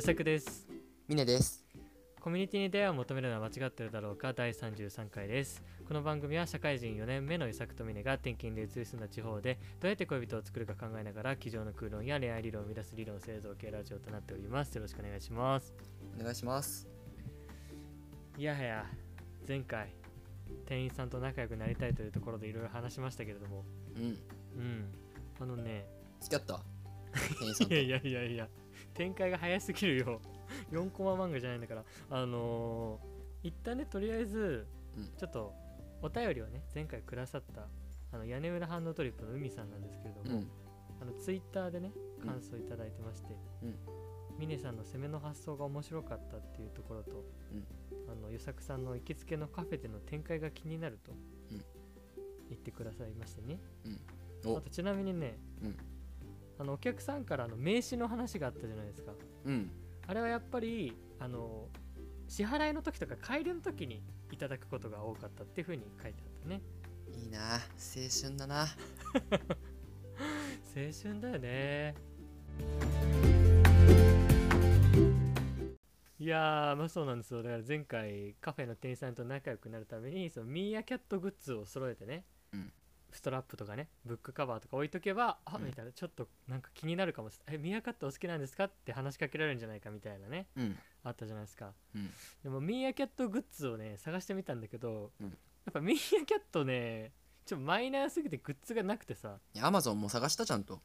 予測です。ミネです。コミュニティに出会いを求めるのは間違ってるだろうか第33回です。この番組は社会人4年目の予測とミネが転勤で移り住んだ地方でどうやって恋人を作るか考えながら机上の空論や恋愛理論を生み出す理論製造系ラジオとなっております。よろしくお願いします。お願いします。いやはや前回店員さんと仲良くなりたいというところでいろいろ話しましたけれども、付き合った店員さんといや展開が早すぎるよ。4コマ漫画じゃないんだから一旦ね、とりあえず、ちょっとお便りをね前回くださった屋根裏ハンドトリップの海さんなんですけれども、ツイッターでね感想いただいてまして、ミネさんの攻めの発想が面白かったっていうところと、ゆさくさんの行きつけのカフェでの展開が気になると言ってくださいましてね、あとちなみにね、お客さんから名刺の話があったじゃないですか、あれはやっぱり支払いの時とか帰りの時にいただくことが多かったっていう風に書いてあったね。いいな、青春だな。青春だよね。いやー、まあそうなんですよ。だから前回カフェの店員さんと仲良くなるためにそのミーアキャットグッズを揃えてね、ストラップとかねブックカバーとか置いとけばみたいな、ちょっとなんか気になるかもしれない、ミーアキャットお好きなんですかって話しかけられるんじゃないかみたいなね、あったじゃないですか、でもミーアキャットグッズをね探してみたんだけど、やっぱミーアキャットねちょっとマイナーすぎてグッズがなくてさ。アマゾンも探した？ちゃんと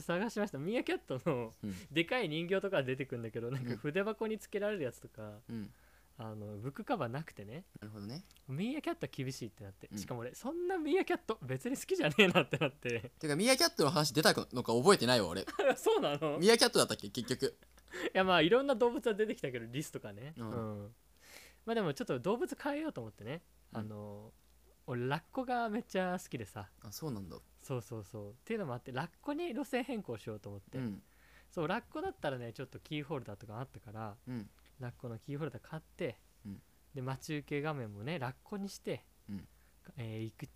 探しました。ミーアキャットのでかい人形とか出てくるんだけど、なんか筆箱につけられるやつとか、ブックカバーなくてね。なるほどね。ミーアキャットは厳しいってなって、しかも俺そんなミーアキャット別に好きじゃねえなってなっててかミーアキャットの話出たのか覚えてないわ俺。そうなの？ミーアキャットだったっけ結局。いやまあいろんな動物は出てきたけどリスとかね、まあでもちょっと動物変えようと思ってね、俺ラッコがめっちゃ好きでさ。あ、そうなんだ。そうっていうのもあってラッコに路線変更しようと思って、そうラッコだったらねちょっとキーホルダーとかあったから、ラッコのキーホルダー買って、で待ち受け画面もねラッコにして、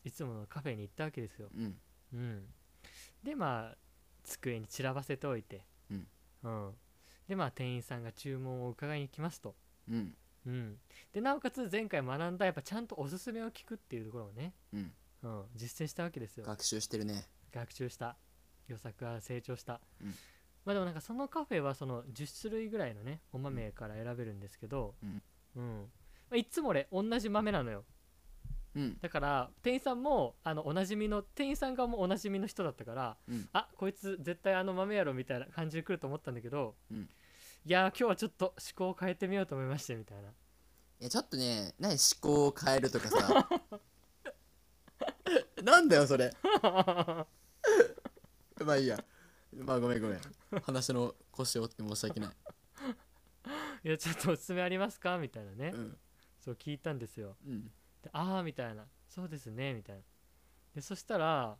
いつものカフェに行ったわけですよ、でまあ机に散らばせておいて、でまあ店員さんが注文を伺いに来ますと、でなおかつ前回学んだやっぱちゃんとおすすめを聞くっていうところをね、実践したわけですよ。学習してるね。学習した。予測は成長した、まあでもなんかそのカフェはその10種類ぐらいのねお豆から選べるんですけど、いつも俺同じ豆なのよ、だから店員さんもおなじみの店員さんがもうおなじみの人だったから、あ、こいつ絶対豆やろみたいな感じで来ると思ったんだけど、いや今日はちょっと思考を変えてみようと思いましてみたいな。いやちょっとね、何思考を変えるとかさ。なんだよそれ。まあいいや。まあごめん話の腰を折って申し訳ない。いやちょっとおすすめありますかみたいなね、そう聞いたんですよ、でああみたいな、そうですねみたいな。でそしたら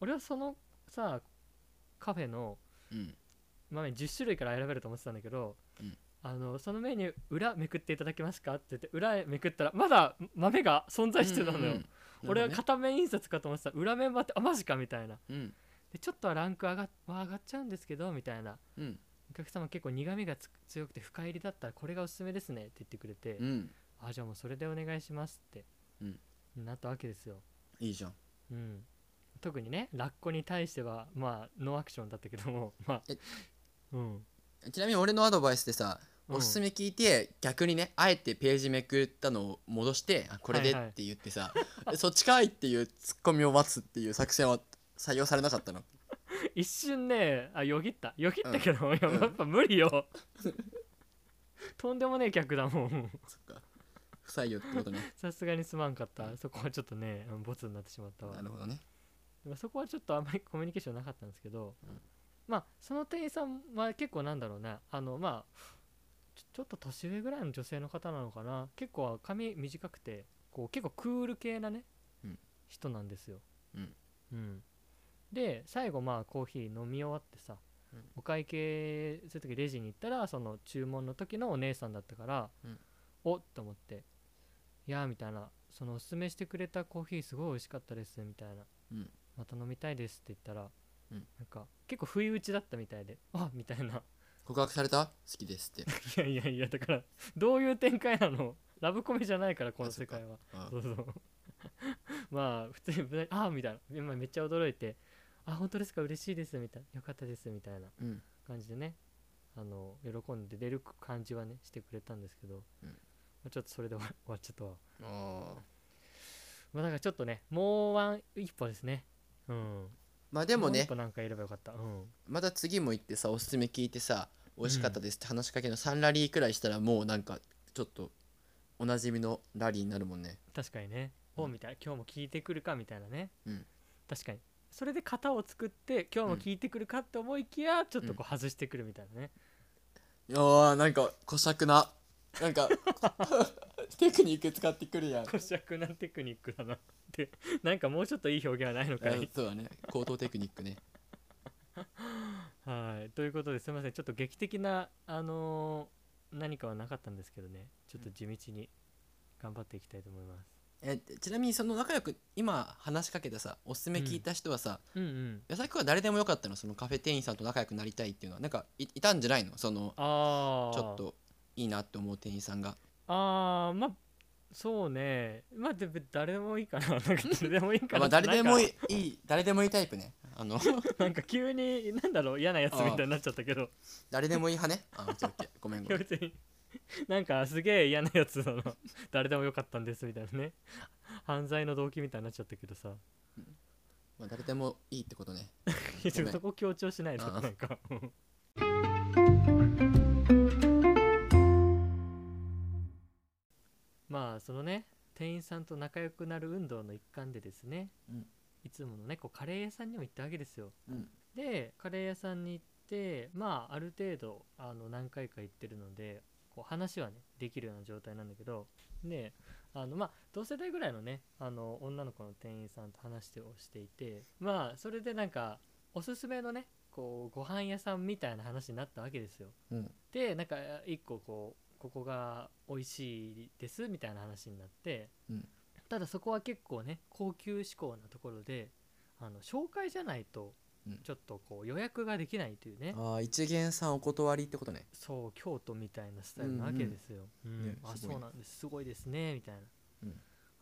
俺はそのさカフェの、10種類から選べると思ってたんだけど、そのメニュー裏めくっていただけますかって言って裏めくったらまだ豆が存在してたのよ、俺は片面印刷かと思ってた。裏面ばって、あ、マジかみたいな、でちょっとはランク上がっちゃうんですけどみたいな、お客様結構苦みが強くて深入りだったらこれがおすすめですねって言ってくれて、あ、じゃあもうそれでお願いしますって、なったわけですよ。いいじゃん。特にねラッコに対してはまあノーアクションだったけども、ちなみに俺のアドバイスでさ、おすすめ聞いて逆にねあえてページめくったのを戻してあこれでって言ってさ、そっちかいっていうツッコミを待つっていう作戦は採用されなかったの。一瞬ね、あ、よぎったけど、やっぱ無理よ。とんでもねえ客だもん。そっか、不採用ってことね。さすがにすまんかった。そこはちょっとねボツになってしまったわ。なるほどね。そこはちょっとあんまりコミュニケーションなかったんですけど、まあその店員さんは結構なんだろうね、まあちょっと年上ぐらいの女性の方なのかな。結構髪短くてこう結構クール系なね、人なんですよ。で最後まあコーヒー飲み終わってさ、お会計する時レジに行ったらその注文の時のお姉さんだったから、おっと思って「いや」みたいな「そのおすすめしてくれたコーヒーすごい美味しかったです」みたいな、また飲みたいですって言ったら、なんか結構不意打ちだったみたいで「あっ」みたいな告白された？好きですって。いやいやいや、だからどういう展開なの？ラブコメじゃないからこの世界は。そうそう。まあ普通にああみたいな、今めっちゃ驚いて、あ本当ですか嬉しいですみたいな、よかったですみたいな感じでね、喜んで出る感じはねしてくれたんですけど、ちょっとそれで終わっちゃったわ。まあだからちょっとね、もうワン一歩ですね。うん。まあでもね、なんかいればよかった。うん。また次も行ってさ、おすすめ聞いてさ、美味しかったですって話しかけの3ラリーくらいしたら、もうなんかちょっとおなじみのラリーになるもんね。確かにね。おみたいな、今日も聞いてくるかみたいなね。うん。確かに。それで型を作って今日も聞いてくるかって思いきや、ちょっとこう外してくるみたいなね。ああなんかこしゃくな。なんかテクニック使ってくるやん。こしゃくなテクニックだなってなんかもうちょっといい表現はないのかい。そうだね、口頭テクニックね。はい、ということですみません、ちょっと劇的な何かはなかったんですけどね、ちょっと地道に頑張っていきたいと思います。ちなみにその仲良く今話しかけたさ、おすすめ聞いた人はさ、矢崎くんは誰でもよかったの？そのカフェ店員さんと仲良くなりたいっていうのはなんか いたんじゃないの？そのちょっといいなって思う店員さんが。まあそうね、まあで誰でもいいかな、なんか誰でもいいかな。まあ誰でもいい誰でもいいタイプね。なんか急になんだろう嫌なやつみたいになっちゃったけど。誰でもいい派ね。ごめんごめん。なんかすげえ嫌なやつだな。誰でもよかったんですみたいなね。犯罪の動機みたいになっちゃったけどさ。まあ誰でもいいってことね。そこ強調しないとなんか。まあそのね、店員さんと仲良くなる運動の一環でですね、いつものねこうカレー屋さんにも行ったわけですよ。でカレー屋さんに行って、まあある程度何回か行ってるのでこう話はねできるような状態なんだけど、でまあ同世代ぐらいのね女の子の店員さんと話をしていて、まあそれでなんかおすすめのねこうご飯屋さんみたいな話になったわけですよ。でなんか一個こうここが美味しいですみたいな話になって、ただそこは結構ね高級志向なところで紹介じゃないとちょっとこう予約ができないというね、一元さんお断りってことね。そう京都みたいなスタイルなわけですよ。あそうなんです、すごいですねみたいな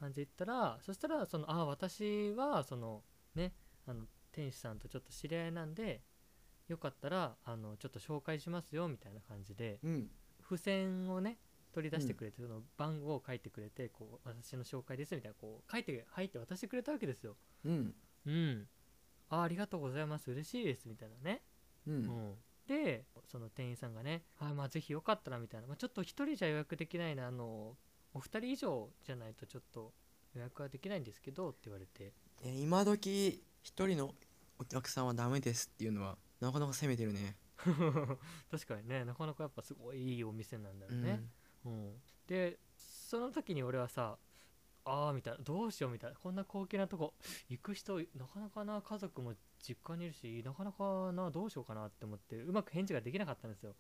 感じで言ったら、そしたらその私はそのね店主さんとちょっと知り合いなんでよかったらちょっと紹介しますよみたいな感じで、付箋をね取り出してくれて、その番号を書いてくれて、こう私の紹介ですみたいなこう書いて入って渡してくれたわけですよ。ありがとうございます嬉しいですみたいなね。でその店員さんがねまあぜひよかったらみたいな、ちょっと一人じゃ予約できないな、お二人以上じゃないとちょっと予約はできないんですけどって言われて、今時一人のお客さんはダメですっていうのはなかなか攻めてるね。確かにね、なかなかやっぱすごいいいお店なんだよね。でその時に俺はさみたいな、どうしようみたいな、こんな高級なとこ行く人なかなかな、家族も実家にいるしなかなかな、どうしようかなって思ってうまく返事ができなかったんですよ。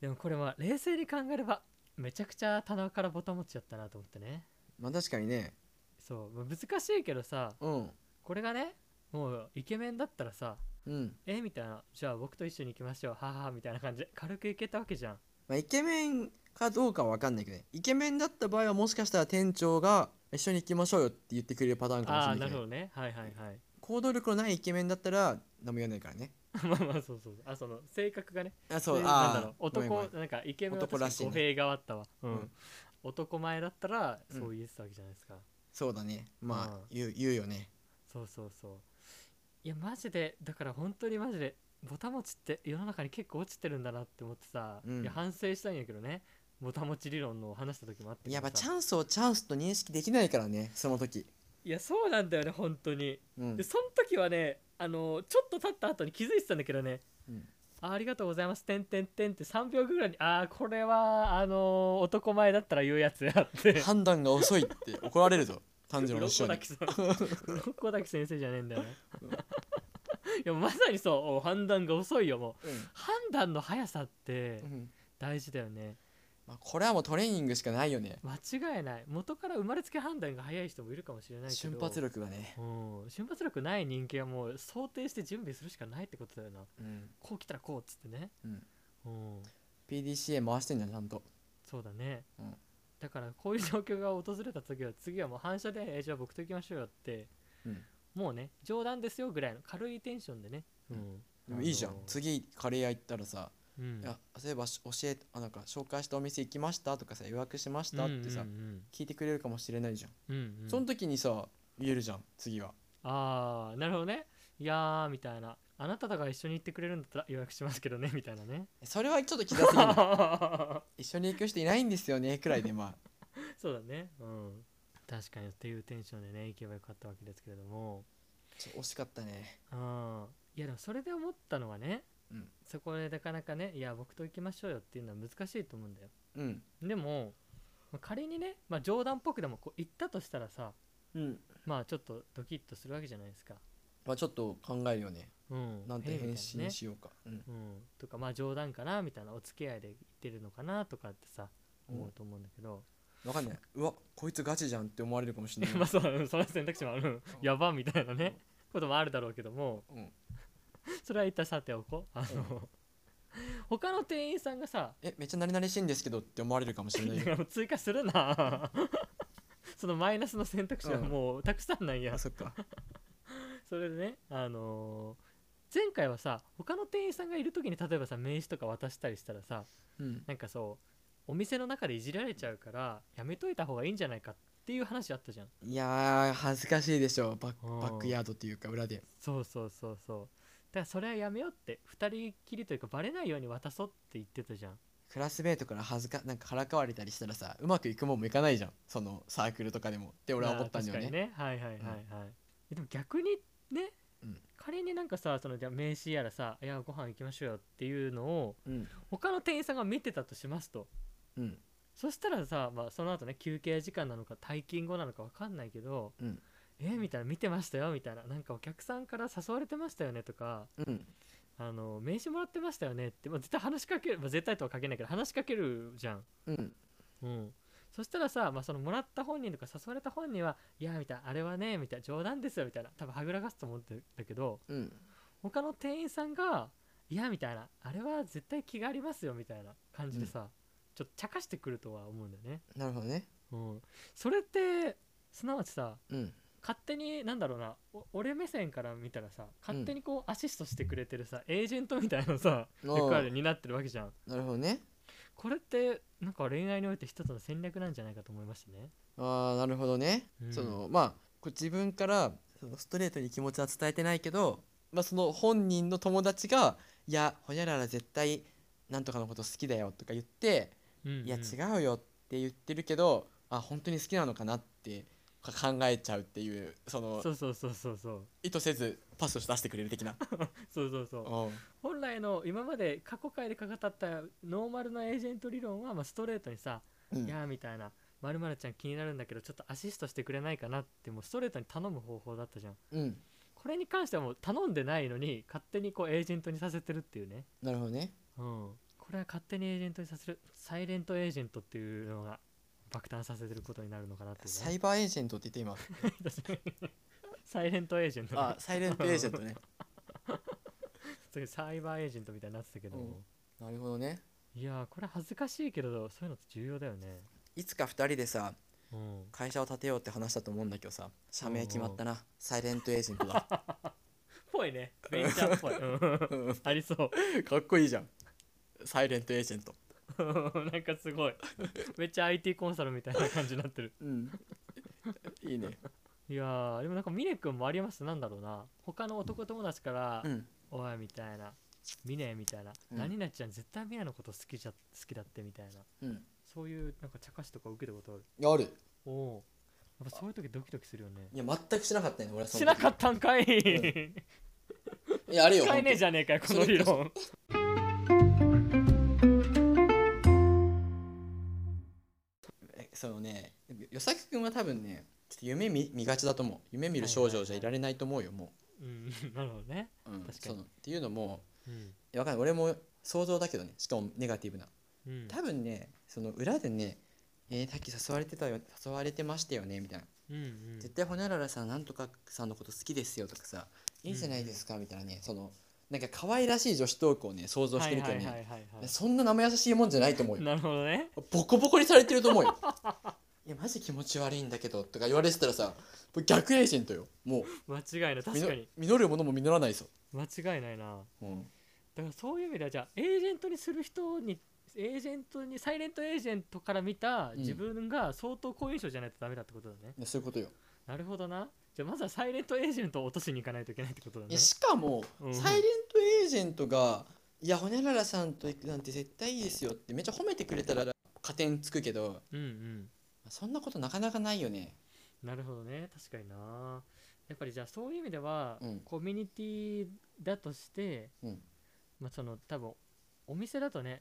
でもこれは冷静に考えればめちゃくちゃ棚からボタン持っちゃったなと思ってね。まあ確かにね。そう難しいけどさ、これがねもうイケメンだったらさ、みたいな、じゃあ僕と一緒に行きましょうははみたいな感じで軽く行けたわけじゃん。まあ、イケメンかどうかは分かんないけどね、イケメンだった場合はもしかしたら店長が一緒に行きましょうよって言ってくれるパターンかもしれないけど、なるほどね、はいはいはい。行動力のないイケメンだったら何も言わないからね。まあまあそうその性格がね、なんだろう、男なんかイケメンは確かに語弊があったわ、男前だったらそう言ってたわけじゃないですか。そうだね、まあ言うよね。そういやマジで、だから本当にマジでボタン持ちって世の中に結構落ちてるんだなって思ってさ、いや反省したいんやけどね、ボタン持ち理論の話した時もあって、やっぱチャンスをチャンスと認識できないからねその時。いやそうなんだよね本当に、でその時はねちょっと経った後に気づいてたんだけどね、ありがとうございますてんてんてんって3秒ぐらいにこれは男前だったら言うやつやって判断が遅いって怒られるぞ。炭治郎の師匠に鱗滝先生じゃねえんだよね。いやまさにそう、判断が遅いよもう、判断の速さって大事だよね。まあ、これはもうトレーニングしかないよね。間違いない。元から生まれつき判断が早い人もいるかもしれないけど、瞬発力がね、うん、瞬発力ない人間はもう想定して準備するしかないってことだよな、うん、こう来たらこうっつってね、うんうん、PDCA 回してんじゃんちゃんと。そうだね、うん、だからこういう状況が訪れた時は次はもう反射でじゃあ僕と行きましょうよって、うん、もうね冗談ですよぐらいの軽いテンションでね、うん、でもいいじゃん、次カレー屋行ったらさ、うん、いや例えば教えあなんか紹介したお店行きましたとかさ予約しましたってさ、うんうんうん、聞いてくれるかもしれないじゃん、うんうん、その時にさ言えるじゃん次は。ああなるほどね。いやーみたいな、あなたとか一緒に行ってくれるんだったら予約しますけどねみたいなね。それはちょっと気がついない一緒に行く人いないんですよねくらいでまあそうだね、うん、確かにっていうテンションでね行けばよかったわけですけれども、ちょ惜しかったね。いやでもそれで思ったのはね、うん、そこでなかなかねいや僕と行きましょうよっていうのは難しいと思うんだよ、うん、でも、まあ、仮にね、まあ、冗談っぽくでもこう言ったとしたらさ、うん、まあちょっとドキッとするわけじゃないですか。まあちょっと考えるよね、うん、なんて返信しようか、ねうんうん、とかまあ冗談かなみたいなお付き合いで言ってるのかなとかってさ思うと思うんだけど、うん、分かんない。うわこいつガチじゃんって思われるかもしれないまあそうだね、その選択肢もある、うん、やばみたいなね、うん、こともあるだろうけども、うんそれは一旦さておこう、うん、他の店員さんがさめっちゃ慣れしいんですけどって思われるかもしれないよ追加するなそのマイナスの選択肢はもうたくさんなんや、うん、そっかそれでね、前回はさ他の店員さんがいる時に例えばさ名刺とか渡したりしたらさ、うん、なんかそうお店の中でいじられちゃうからやめといた方がいいんじゃないかっていう話あったじゃん。いや恥ずかしいでしょバックヤードっていうか裏で。そうそうそうそう、だからそれはやめようって2人きりというかバレないように渡そうって言ってたじゃん。クラスメートからなんかからかわれたりしたらさうまくいくもんもいかないじゃんそのサークルとかでもって俺は思ったんだよね。確かにね、はいはいはいはい、うん、でも逆にね、うん、仮になんかさそのじゃ名刺やらさいやご飯行きましょうよっていうのを、うん、他の店員さんが見てたとしますと、うん、そしたらさ、まあ、その後ね休憩時間なのか退勤後なのか分かんないけど、うんみたいな見てましたよみたいな、なんかお客さんから誘われてましたよねとか、うん、名刺もらってましたよねって、まあ、絶対話しかける、まあ、絶対とはかけないけど話しかけるじゃん、うんうん、そしたらさ、まあ、そのもらった本人とか誘われた本人はいやみたいなあれはねみたいな冗談ですよみたいな多分はぐらかすと思ってたけど、うん、他の店員さんがいやみたいなあれは絶対気がありますよみたいな感じでさ、うん、ちょっと茶化してくるとは思うんだよね。なるほどね、うん、それってすなわちさ、うん勝手になんだろうな俺目線から見たらさ勝手にこうアシストしてくれてるさ、うん、エージェントみたいなさ役割になってるわけじゃん。なるほどね。これってなんか恋愛において一つの戦略なんじゃないかと思いましたね。ああなるほどね、うん、そのまあこう自分からそのストレートに気持ちは伝えてないけど、まあ、その本人の友達がいやほやらら絶対なんとかのこと好きだよとか言って、うんうん、いや違うよって言ってるけどあ本当に好きなのかなって考えちゃうっていうそのそう意図せずパスを出してくれる的なそうそうそう本来の今まで過去回で語ったノーマルのエージェント理論はまあストレートにさ、うん、いやみたいな〇〇ちゃん気になるんだけどちょっとアシストしてくれないかなってもうストレートに頼む方法だったじゃん、うん、これに関してはもう頼んでないのに勝手にこうエージェントにさせてるっていうね。なるほどね、うん、これは勝手にエージェントにさせるサイレントエージェントっていうのが爆誕させてることになるのかなっていう、ね、サイバーエージェントって言って今サイレントエージェント、ね、あサイレントエージェントねサイバーエージェントみたいになってたけど、うん、なるほどね。いやこれ恥ずかしいけどそういうのって重要だよね。いつか2人でさ、うん、会社を建てようって話だと思うんだけどさ社名決まったな、うん、サイレントエージェントだぽいねベンチャーっぽい、うん、ありそうかっこいいじゃんサイレントエージェントなんかすごいめっちゃ IT コンサルみたいな感じになってる、うん、いいね。いやーでもなんかミネ君もありますなんだろうな他の男友達から、うん、おいみたいなミネみたいな、うん、何々ちゃん絶対ミネのこと好きだってみたいな、うん、そういうなんか茶化しとか受けたことある？いやある。おやっぱそういう時ドキドキするよね。いや全くしなかったよね俺は。その時しなかったんかい、うん、いやあるよ使えねえじゃねえかよこの理論そのね、与作君は多分ねちょっと夢 見がちだと思う。夢見る少女じゃいられないと思うよ、はいはいはい、もう、うん、なるほどね、うん、確かにっていうのも、うん、いや分かんない俺も想像だけどねしかもネガティブな、うん、多分ねその裏でね、さっき誘われてましたよねみたいな、うんうん、絶対ほにゃららさんなんとかさんのこと好きですよとかさ、いいじゃないですかみたいなね、そのなんか可愛らしい女子トークをね想像してるけどね、そんな生優しいもんじゃないと思うよ。なるほどね。ボコボコにされてると思うよ。いやマジ気持ち悪いんだけどとか言われてたらさ、逆エージェントよ。もう間違いない。確かに実るものも実らないぞ。間違いないな、うん、だからそういう意味ではじゃあエージェントにする人にサイレントエージェントから見た自分が相当好印象じゃないとダメだってことだね、うん、そういうことよ。なるほどな。じゃあまずはサイレントエージェントを落としに行かないといけないってことだね。しかも、うん、サイレントエージェントがいやほにゃららさんと行くなんて絶対いいですよってめっちゃ褒めてくれたら加点つくけど、うんうん、そんなことなかなかないよね。なるほどね。確かにな。やっぱりじゃあそういう意味では、うん、コミュニティだとして、うんまあ、その多分お店だとね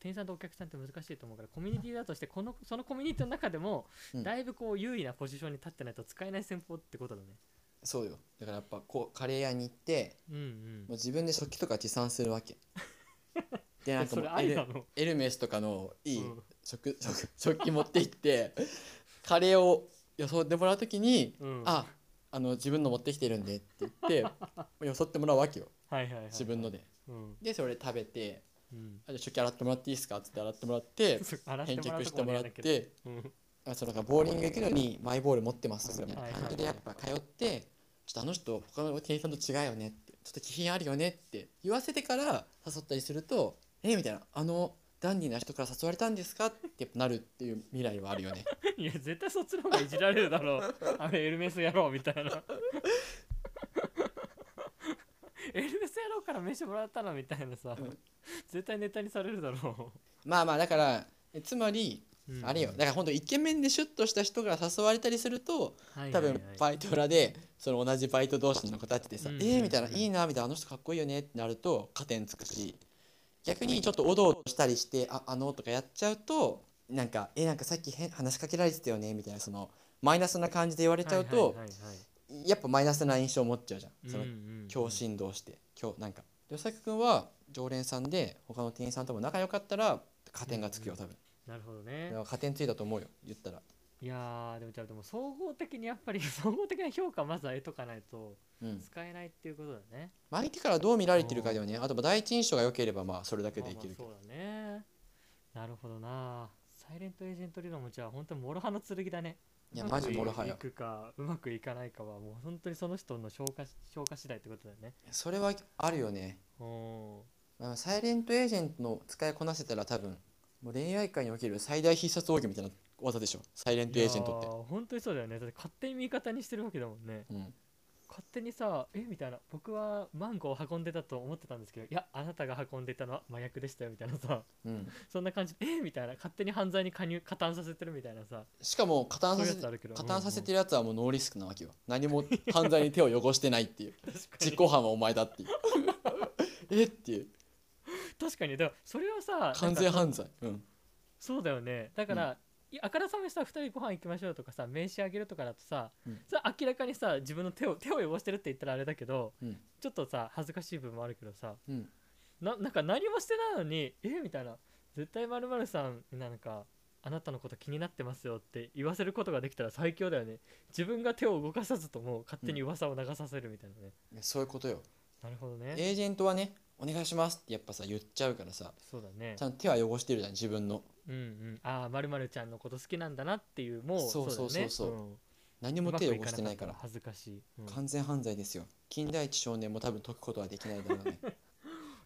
店員さんとお客さんって難しいと思うからコミュニティだとしてそのコミュニティの中でも、うん、だいぶこう優位なポジションに立ってないと使えない戦法ってことだね。そうよ。だからやっぱこうカレー屋に行って、うんうん、もう自分で食器とか持参するわけでなんかもうエルメスとかのいい、うん、食器持って行ってカレーをよそってもらうときに、うん、自分の持ってきてるんでって言ってよそってもらうわけよ。はいはいはい、自分ので、うん、でそれ食べてうん、食器洗ってもらっていいですかって洗ってもらって返却してもらって、うん、そのなんかボーリング行くのにマイボール持ってますみたいな感じでやっぱ通ってちょっとあの人他の店員さんと違うよねってちょっと気品あるよねって言わせてから誘ったりするとみたいなダンディな人から誘われたんですかってなるっていう未来はあるよね。いや絶対そっちの方がいじられるだろうあれエルメスやろうみたいなエルメスやろうから飯もらったのみたいなさ、うん、絶対ネタにされるだろう。まあまあだからつまり、うん、あれよだから本当イケメンでシュッとした人が誘われたりすると、はいはいはい、多分バイト裏でその同じバイト同士の子たちでさ、うん、みたいないいなみたいなあの人かっこいいよねってなると加点つくし、逆にちょっとおどおどしたりしてとかやっちゃうとなんかなんかさっき話しかけられてたよねみたいなそのマイナスな感じで言われちゃうと、はいはいはいはいやっぱマイナスな印象を持っちゃうじゃん。その強振動してなんか与作君は常連さんで他の店員さんとも仲良かったら加点がつくよ多分、うんうん、なるほどね。加点ついたと思うよ言ったら。いやでもじゃあでも総合的にやっぱり総合的な評価まずは得とかないと使えないっていうことだね、うん、相手からどう見られてるかではね。あと第一印象が良ければまあそれだけでいけるけど、まあ、まあそうだね。なるほどな。サイレントエージェント理論もじゃあ本当に諸刃の剣だね。いやマジもろはや。うまくいくかうまくいかないかはもう本当にその人の消化次第ってことだよね。それはあるよね。サイレントエージェントの使いこなせたら多分もう恋愛界における最大必殺技みたいな技でしょサイレントエージェントって。本当にそうだよね。だって勝手に味方にしてるわけだもんね、うん、勝手にさみたいな僕はマンゴーを運んでたと思ってたんですけどいやあなたが運んでたのは麻薬でしたよみたいなさ、うん、そんな感じみたいな勝手に犯罪に加担させてるみたいなさ。しかも加担させてるやつはもうノーリスクなわけよ。何も犯罪に手を汚してないっていう実行犯はお前だっていうっていう。確かにだからそれはさ完全犯罪、うん、そうだよね。だから、うんあからさめさ2人ご飯行きましょうとかさ名刺あげるとかだとさ、うん、それ明らかにさ自分の手を汚してるって言ったらあれだけど、うん、ちょっとさ恥ずかしい部分もあるけどさ、うん、なんか何もしてないのにみたいな絶対〇〇さんなんかあなたのこと気になってますよって言わせることができたら最強だよね。自分が手を動かさずとも勝手に噂を流させるみたいなね、うん、そういうことよ。なるほどね。エージェントはねお願いしますってやっぱさ言っちゃうからさ。そうだね。ちゃんと手は汚してるじゃん自分の。うんうん、ああまるまるちゃんのこと好きなんだなっていうもうそうだね、うん、何も手を汚してないから恥ずかしい、うん、完全犯罪ですよ。金田一少年も多分解くことはできないだろうね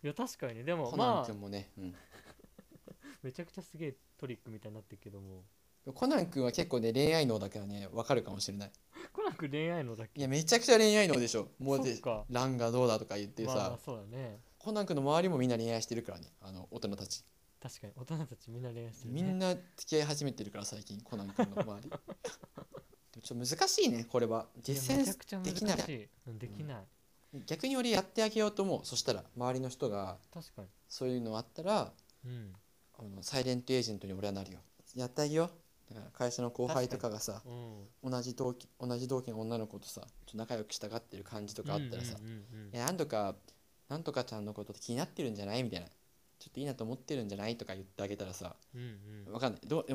いや確かにでもコナン君もね、まあうん、めちゃくちゃすげえトリックみたいになってるけどもコナン君は結構ね恋愛能だからね分かるかもしれない。コナン君恋愛能だっけ。いやめちゃくちゃ恋愛能でしょもうでランがどうだとか言ってさ、まあそうだね、コナン君の周りもみんな恋愛してるからね大人たち。確かに大人たちみんな恋愛してるね。みんな付き合い始めてるから最近コナン君の周りちょっと難しいねこれは実践できない。できない、うん、逆に俺やってあげようと思う。そしたら周りの人が確かにそういうのあったら、うん、サイレントエージェントに俺はなるよ。やってあげよう。だから会社の後輩とかがさ、うん、同じ同期の女の子とさちょっと仲良くしたがってる感じとかあったらさ、うんうんうんうん、なんとかちゃんのことって気になってるんじゃないみたいなちょっといいなと思ってるんじゃないとか言ってあげたらさ、わかんない。で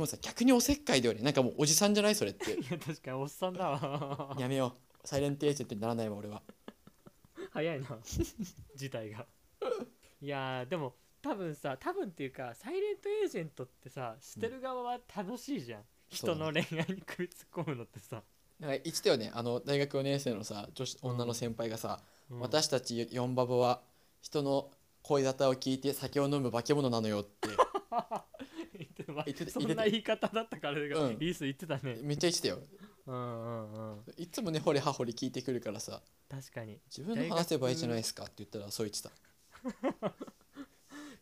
もさ、逆におせっかいだよね。なんかもうおじさんじゃないそれって。いや確かにおっさんだわ。やめよう。サイレントエージェントにならないわ俺は。早いな。事態が。いやでも多分っていうか、サイレントエージェントってさ、してる側は楽しいじゃん。うん、人の恋愛に首突っ込むのってさ。なんか言ってたよね、あの大学4年生のさ女の先輩がさ、うん、私たち4バボは人の恋沙汰を聞いて酒を飲む化け物なのよって言ってた。そんな言い方だったからだけど、うん、いいす言ってたね。めっちゃ言ってたよ。いつもね、ほれはほれ聞いてくるからさ、確かに自分の話せばいいじゃないですかって言ったらそう言ってた。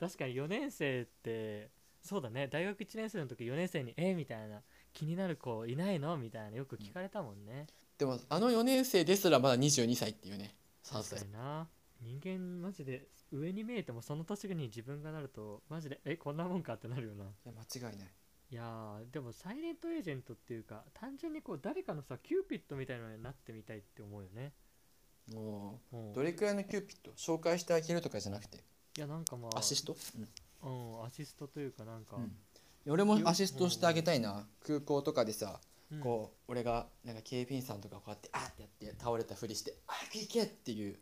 確かに4年生ってそうだね。大学1年生の時4年生にみたいな、気になる子いないのみたいなよく聞かれたもんね。でもあの4年生ですらまだ22歳っていうね。3歳な。人間マジで上に見えてもその年に自分がなるとマジでこんなもんかってなるよな。いや間違いない。いやでもサイレントエージェントっていうか、単純にこう誰かのさキューピッドみたいなのになってみたいって思うよね。どれくらいのキューピッド紹介してあげるとかじゃなくて、いやなんかまあアシスト、アシストというかなんか、俺もアシストしてあげたいな。空港とかでさ、こう俺がなんか警備員さんとかこうやってってやって倒れたふりして行けっていう、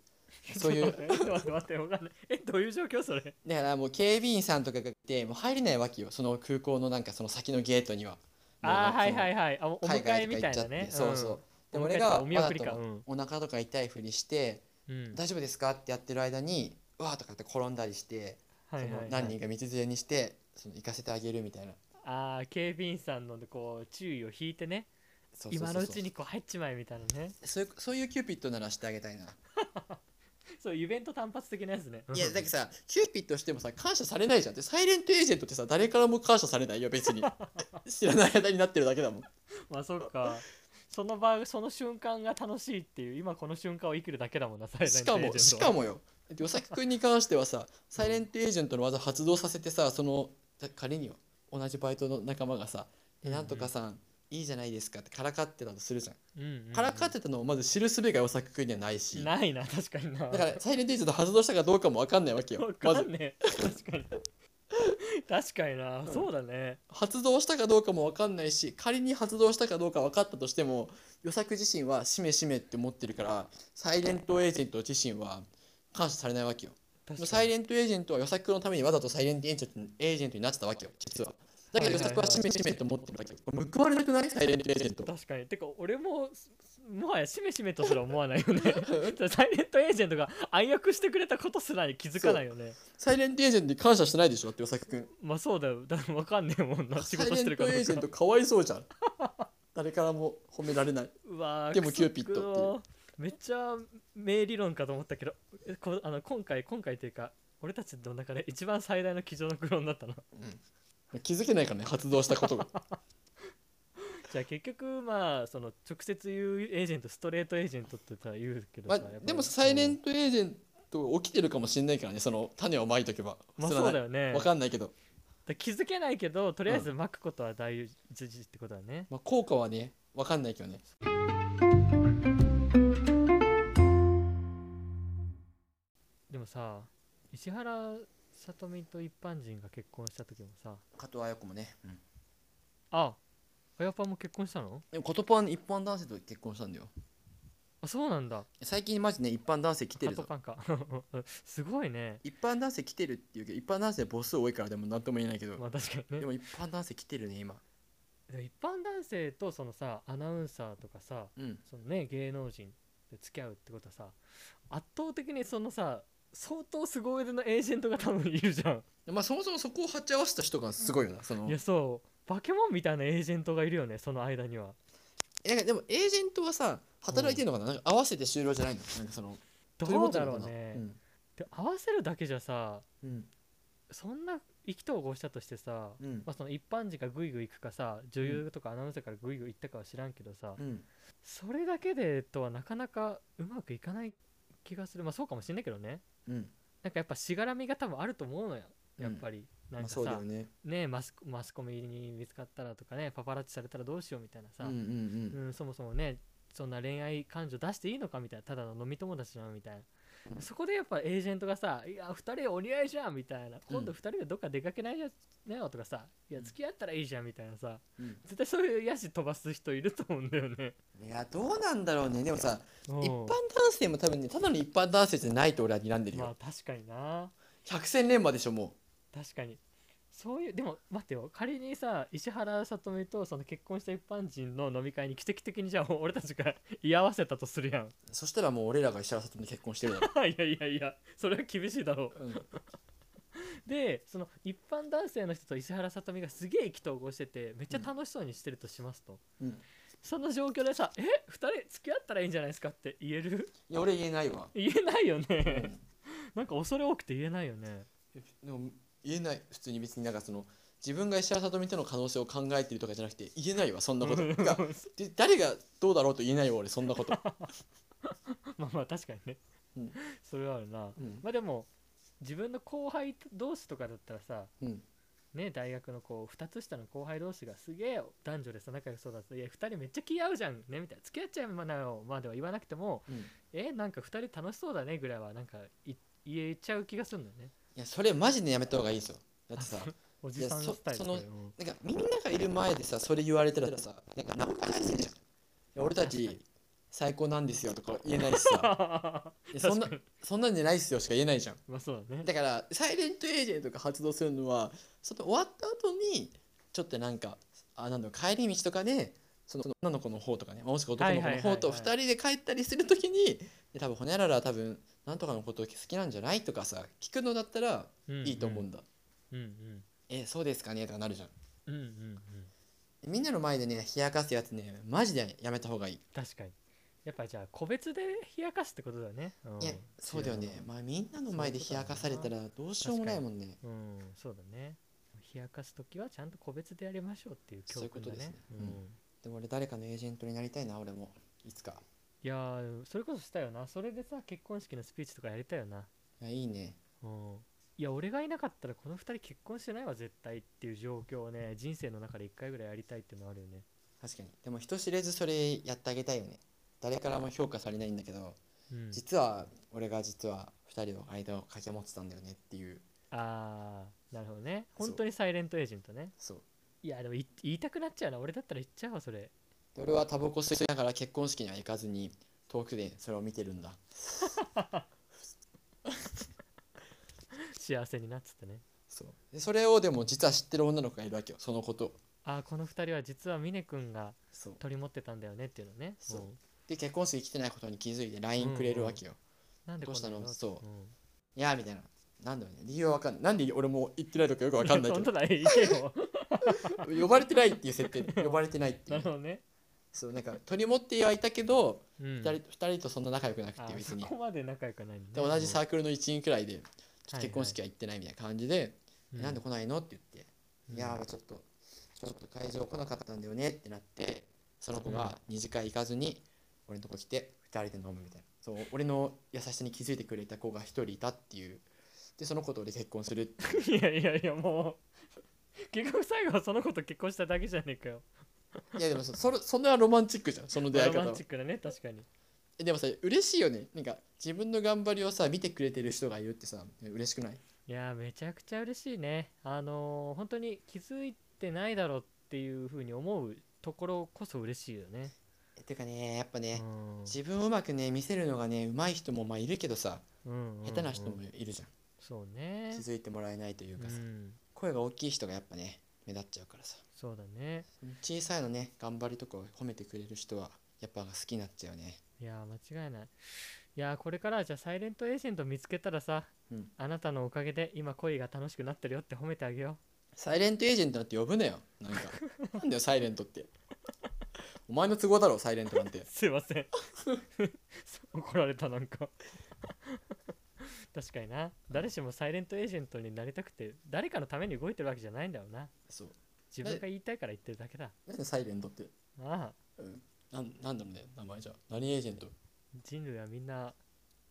そういう待って分かんない。どういう状況それ。だからもう警備員さんとかがいてもう入れないわけよ、その空港のなんかその先のゲートには。はいはいはい。お迎えみたいなね。そうそう。で俺がお腹とか痛いふりして大丈夫ですかってやってる間にわーとかって転んだりして、その何人か道連れにしてその行かせてあげるみたいな。警備員さんのこう注意を引いてね、今のうちにこう入っちまえみたいなね。そういうキューピッドならしてあげたいな。そうイベント単発的なやつね。いやだけどさ、キューピッドしてもさ感謝されないじゃんって。サイレントエージェントってさ誰からも感謝されないよ別に。知らない間になってるだけだもん。まあそっか。その場その瞬間が楽しいっていう、今この瞬間を生きるだけだもんなサイレントエージェントは。しかもよ、与作君に関してはさサイレントエージェントの技発動させてさ、その仮によ同じバイトの仲間がさ、なんとかさんいいじゃないですかってからかってたとするじゃん。からかってたのをまず知るすべが与作君にはないし。ないな、確かにな。だからサイレントエージェント発動したかどうかも分かんないわけよ。分かんねえ、確かに。確かにな、そうだね。発動したかどうかも分かんないし、仮に発動したかどうか分かったとしても与作自身はしめしめって思ってるから、サイレントエージェント自身は感謝されないわけよ。サイレントエージェントは与作のためにわざとサイレントエージェントになってたわけよ実は。だけど与作はしめしめと思ってるわけよ。報われなくない？サイレントエージェント。確かに。てか俺ももはやしめしめとすら思わないよね。サイレントエージェントが暗躍してくれたことすらに気づかないよね。サイレントエージェントに感謝してないでしょって与作くん。まあそうだよ。だから分かんねえもんな。仕事してるから。サイレントエージェントかわいそうじゃん。誰からも褒められない。うわー。でもキューピッドっていう。めっちゃ名理論かと思ったけど、今回というか俺たちの中で一番最大の机上の空論だったな、気づけないからね発動したことが。じゃあ結局まあその直接言うエージェント、ストレートエージェントって言うけどさ、でもサイレントエージェント起きてるかもしれないからね、その種をまいとけば。まあそうだよね。分かんないけど気づけないけど、とりあえずまくことは大事ってことだね。まあ効果はね分かんないけどね。でもさ、石原さとみと一般人が結婚した時もさ、加藤綾子もね、綾パンも結婚したの？でもことパン一般男性と結婚したんだよ。あ、そうなんだ。最近マジね一般男性来てるぞ。加藤パンか。すごいね。一般男性来てるっていうけど、一般男性母数多いからでも何とも言えないけど。まあ確かにね。でも一般男性来てるね今。一般男性とそのさアナウンサーとかさ、そのね芸能人で付き合うってことはさ、圧倒的にそのさ相当すご腕のエージェントが多分いるじゃん。まあそもそもそこを鉢合わせた人がすごいよな。いやそう化け物みたいなエージェントがいるよねその間には。なんかでもエージェントはさ働いてるのかな、なんか合わせて終了じゃないの？なんかそのどうだろうね。で合わせるだけじゃさ、そんな意気投合したとしてさ、まあその一般人がグイグイ行くかさ、女優とかアナウンサーからグイグイ行ったかは知らんけどさ、それだけでとはなかなかうまくいかない気がする。まあそうかもしれないけどね。なんかやっぱしがらみが多分あると思うのよやっぱり。なんかさ、まあそうだよね。ねえマスコミに見つかったらとかね、パパラッチされたらどうしようみたいなさ、そもそもねそんな恋愛感情出していいのかみたいな、ただの飲み友達なのみたいなそこでやっぱエージェントがさ、いや2人お似合いじゃんみたいな、今度2人でどっか出かけないじゃねよとかさ、いや付き合ったらいいじゃんみたいなさ、絶対そういうヤシ飛ばす人いると思うんだよね。いやどうなんだろうね。でもさ、一般男性も多分ね、ただの一般男性じゃないと俺は睨んでるよ。まあ確かにな、百戦錬磨でしょもう。確かにそういう。でも待ってよ、仮にさ石原さとみとその結婚した一般人の飲み会に奇跡的にじゃあ俺たちが居合わせたとするやん。そしたらもう俺らが石原さとみと結婚してるだろ。いやいやいや、それは厳しいだろう、うん、でその一般男性の人と石原さとみがすげえ意気投合しててめっちゃ楽しそうにしてるとしますと、うん、その状況でさ、え2人付き合ったらいいんじゃないですかって言える？いや俺言えないわ。言えないよね、うん、なんか恐れ多くて言えないよね。でも言えない、普通に。別になんかその自分が石原さとみとの可能性を考えてるとかじゃなくて言えないわそんなことで誰がどうだろうと言えないわ俺そんなことまあまあ確かにね、うん、それはあるな、うん、まあでも自分の後輩同士とかだったらさ、うんね、大学のこう2つ下の後輩同士がすげえ男女でさ仲良くそうだと、いや2人めっちゃ気合うじゃんねみたいな、付き合っちゃうなよまでは言わなくても、うん、なんか2人楽しそうだねぐらいはなんか言えちゃう気がするんだよね。いやそれマジでやめた方がいいですよ。だってさおじさんスタイルだよ。なんかみんながいる前でさそれ言われたらさ、なんか何も話せんじゃん。いや俺たち最高なんですよとか言えないしさいやそんなんじゃないっすよしか言えないじゃん。まあそうだね。だからサイレントエージェントが発動するのはその終わった後にちょっとなんかなんだろう、帰り道とかね、その女の子の方とかね、もしくは男の子の方と2人で帰ったりするときに、多分ほにゃららは多分なんとかのこと好きなんじゃないとかさ聞くのだったらいいと思うんだ、うんうんうん、そうですかねとかなるじゃん、うんうんうん、みんなの前でね冷やかすやつねマジでやめた方がいい。確かにやっぱじゃあ個別で冷やかすってことだよね、うん、いやそうだよね、まあ、みんなの前で冷やかされたらどうしようもないもんね。うんそうだね、冷やかすときはちゃんと個別でやりましょうっていう教訓だね。そういうことですね、うんうん、でも俺誰かのエージェントになりたいな俺もいつか。いやそれこそしたよな。それでさ結婚式のスピーチとかやりたいよな。いいね、うん、いや俺がいなかったらこの2人結婚してないわ絶対っていう状況をね、人生の中で1回ぐらいやりたいっていうのはあるよね。確かに。でも人知れずそれやってあげたいよね。誰からも評価されないんだけど、うん、俺が実は2人の間を掛け持ってたんだよねっていう。ああなるほどね、本当にサイレントエージェントね。そういやでも言いたくなっちゃうな。俺だったら言っちゃうわそれ。俺はタバコ吸いながら結婚式には行かずに遠くでそれを見てるんだ幸せになっつってね。そうでそれをでも実は知ってる女の子がいるわけよそのこと。あこの2人は実は峰君が取り持ってたんだよねっていうのね。そうで結婚式来てないことに気づいて LINE くれるわけよ、うんうん、なんでこんなのそう、うん、いやみたいな、なんだよね理由はわかんない。なんで俺も言ってないとかよくわかんないけど本当だ言ってよ呼ばれてないっていう設定で呼ばれてないっていうなるほどね。そうなんか取り持ってはいたけど、うん、2人とそんな仲良くなくて別にそこまで仲良くないんで、同じサークルの一員くらいで結婚式は行ってないみたいな感じで、はいはい、なんで来ないのって言って、うん、いやーちょっと会場来なかったんだよねってなって、その子が2次会行かずに俺のとこ来て2人で飲むみたいな。そう俺の優しさに気づいてくれた子が1人いたっていう。でその子と俺結婚するっていやいやいやもう結局最後はその子と結婚しただけじゃねえかよいやでもそんなロマンチックじゃんその出会い方は。ロマンチックだね確かに。でもさ嬉しいよね、なんか自分の頑張りをさ見てくれてる人がいるってさ嬉しくない？いやめちゃくちゃ嬉しいね。本当に気づいてないだろうっていう風に思うところこそ嬉しいよね。てかねやっぱね、うん、自分をうまくね見せるのがね上手い人もまあいるけどさ、うんうんうん、下手な人もいるじゃん。そうね、気づいてもらえないというかさ、うん、声が大きい人がやっぱね目立っちゃうからさ。そうだね、小さいのね頑張りとかを褒めてくれる人はやっぱ好きになっちゃうね。いや間違いない。いやこれからじゃあサイレントエージェント見つけたらさ、うん、あなたのおかげで今恋が楽しくなってるよって褒めてあげよう。サイレントエージェントなんて呼ぶなよなんかなんだよサイレントってお前の都合だろサイレントなんてすいません怒られたなんか確かにな、誰しもサイレントエージェントになりたくて誰かのために動いてるわけじゃないんだよな。そう自分が言いたいから言ってるだけだ。なんでサイレントってああ、うん、なんだろうね名前。じゃあ何エージェント？人類はみんな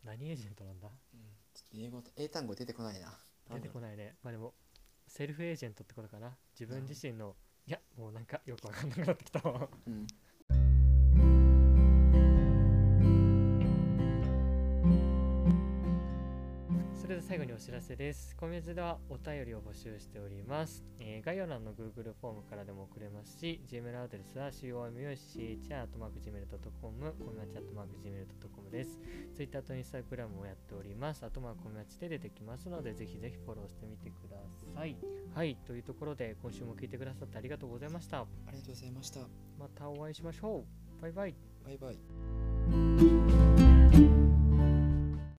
何エージェントなんだ、うん、ちょっと英単語出てこないな。出てこないね。まあでもセルフエージェントってことかな、自分自身の、うん、いやもうなんかよくわかんなくなってきたわ、うんれでは最後にお知らせです。コミューズではお便りを募集しております。概要欄の Google フォームからでも送れますし、Gmail アドレスは comuch@gmail.com、comuch@gmail.com です。Twitter と Instagram もやっております。comuchで出てきますので、ぜひぜひフォローしてみてください。はい、というところで今週も聞いてくださってありがとうございました。ありがとうございました。またお会いしましょう。バイバイ。バイバイ。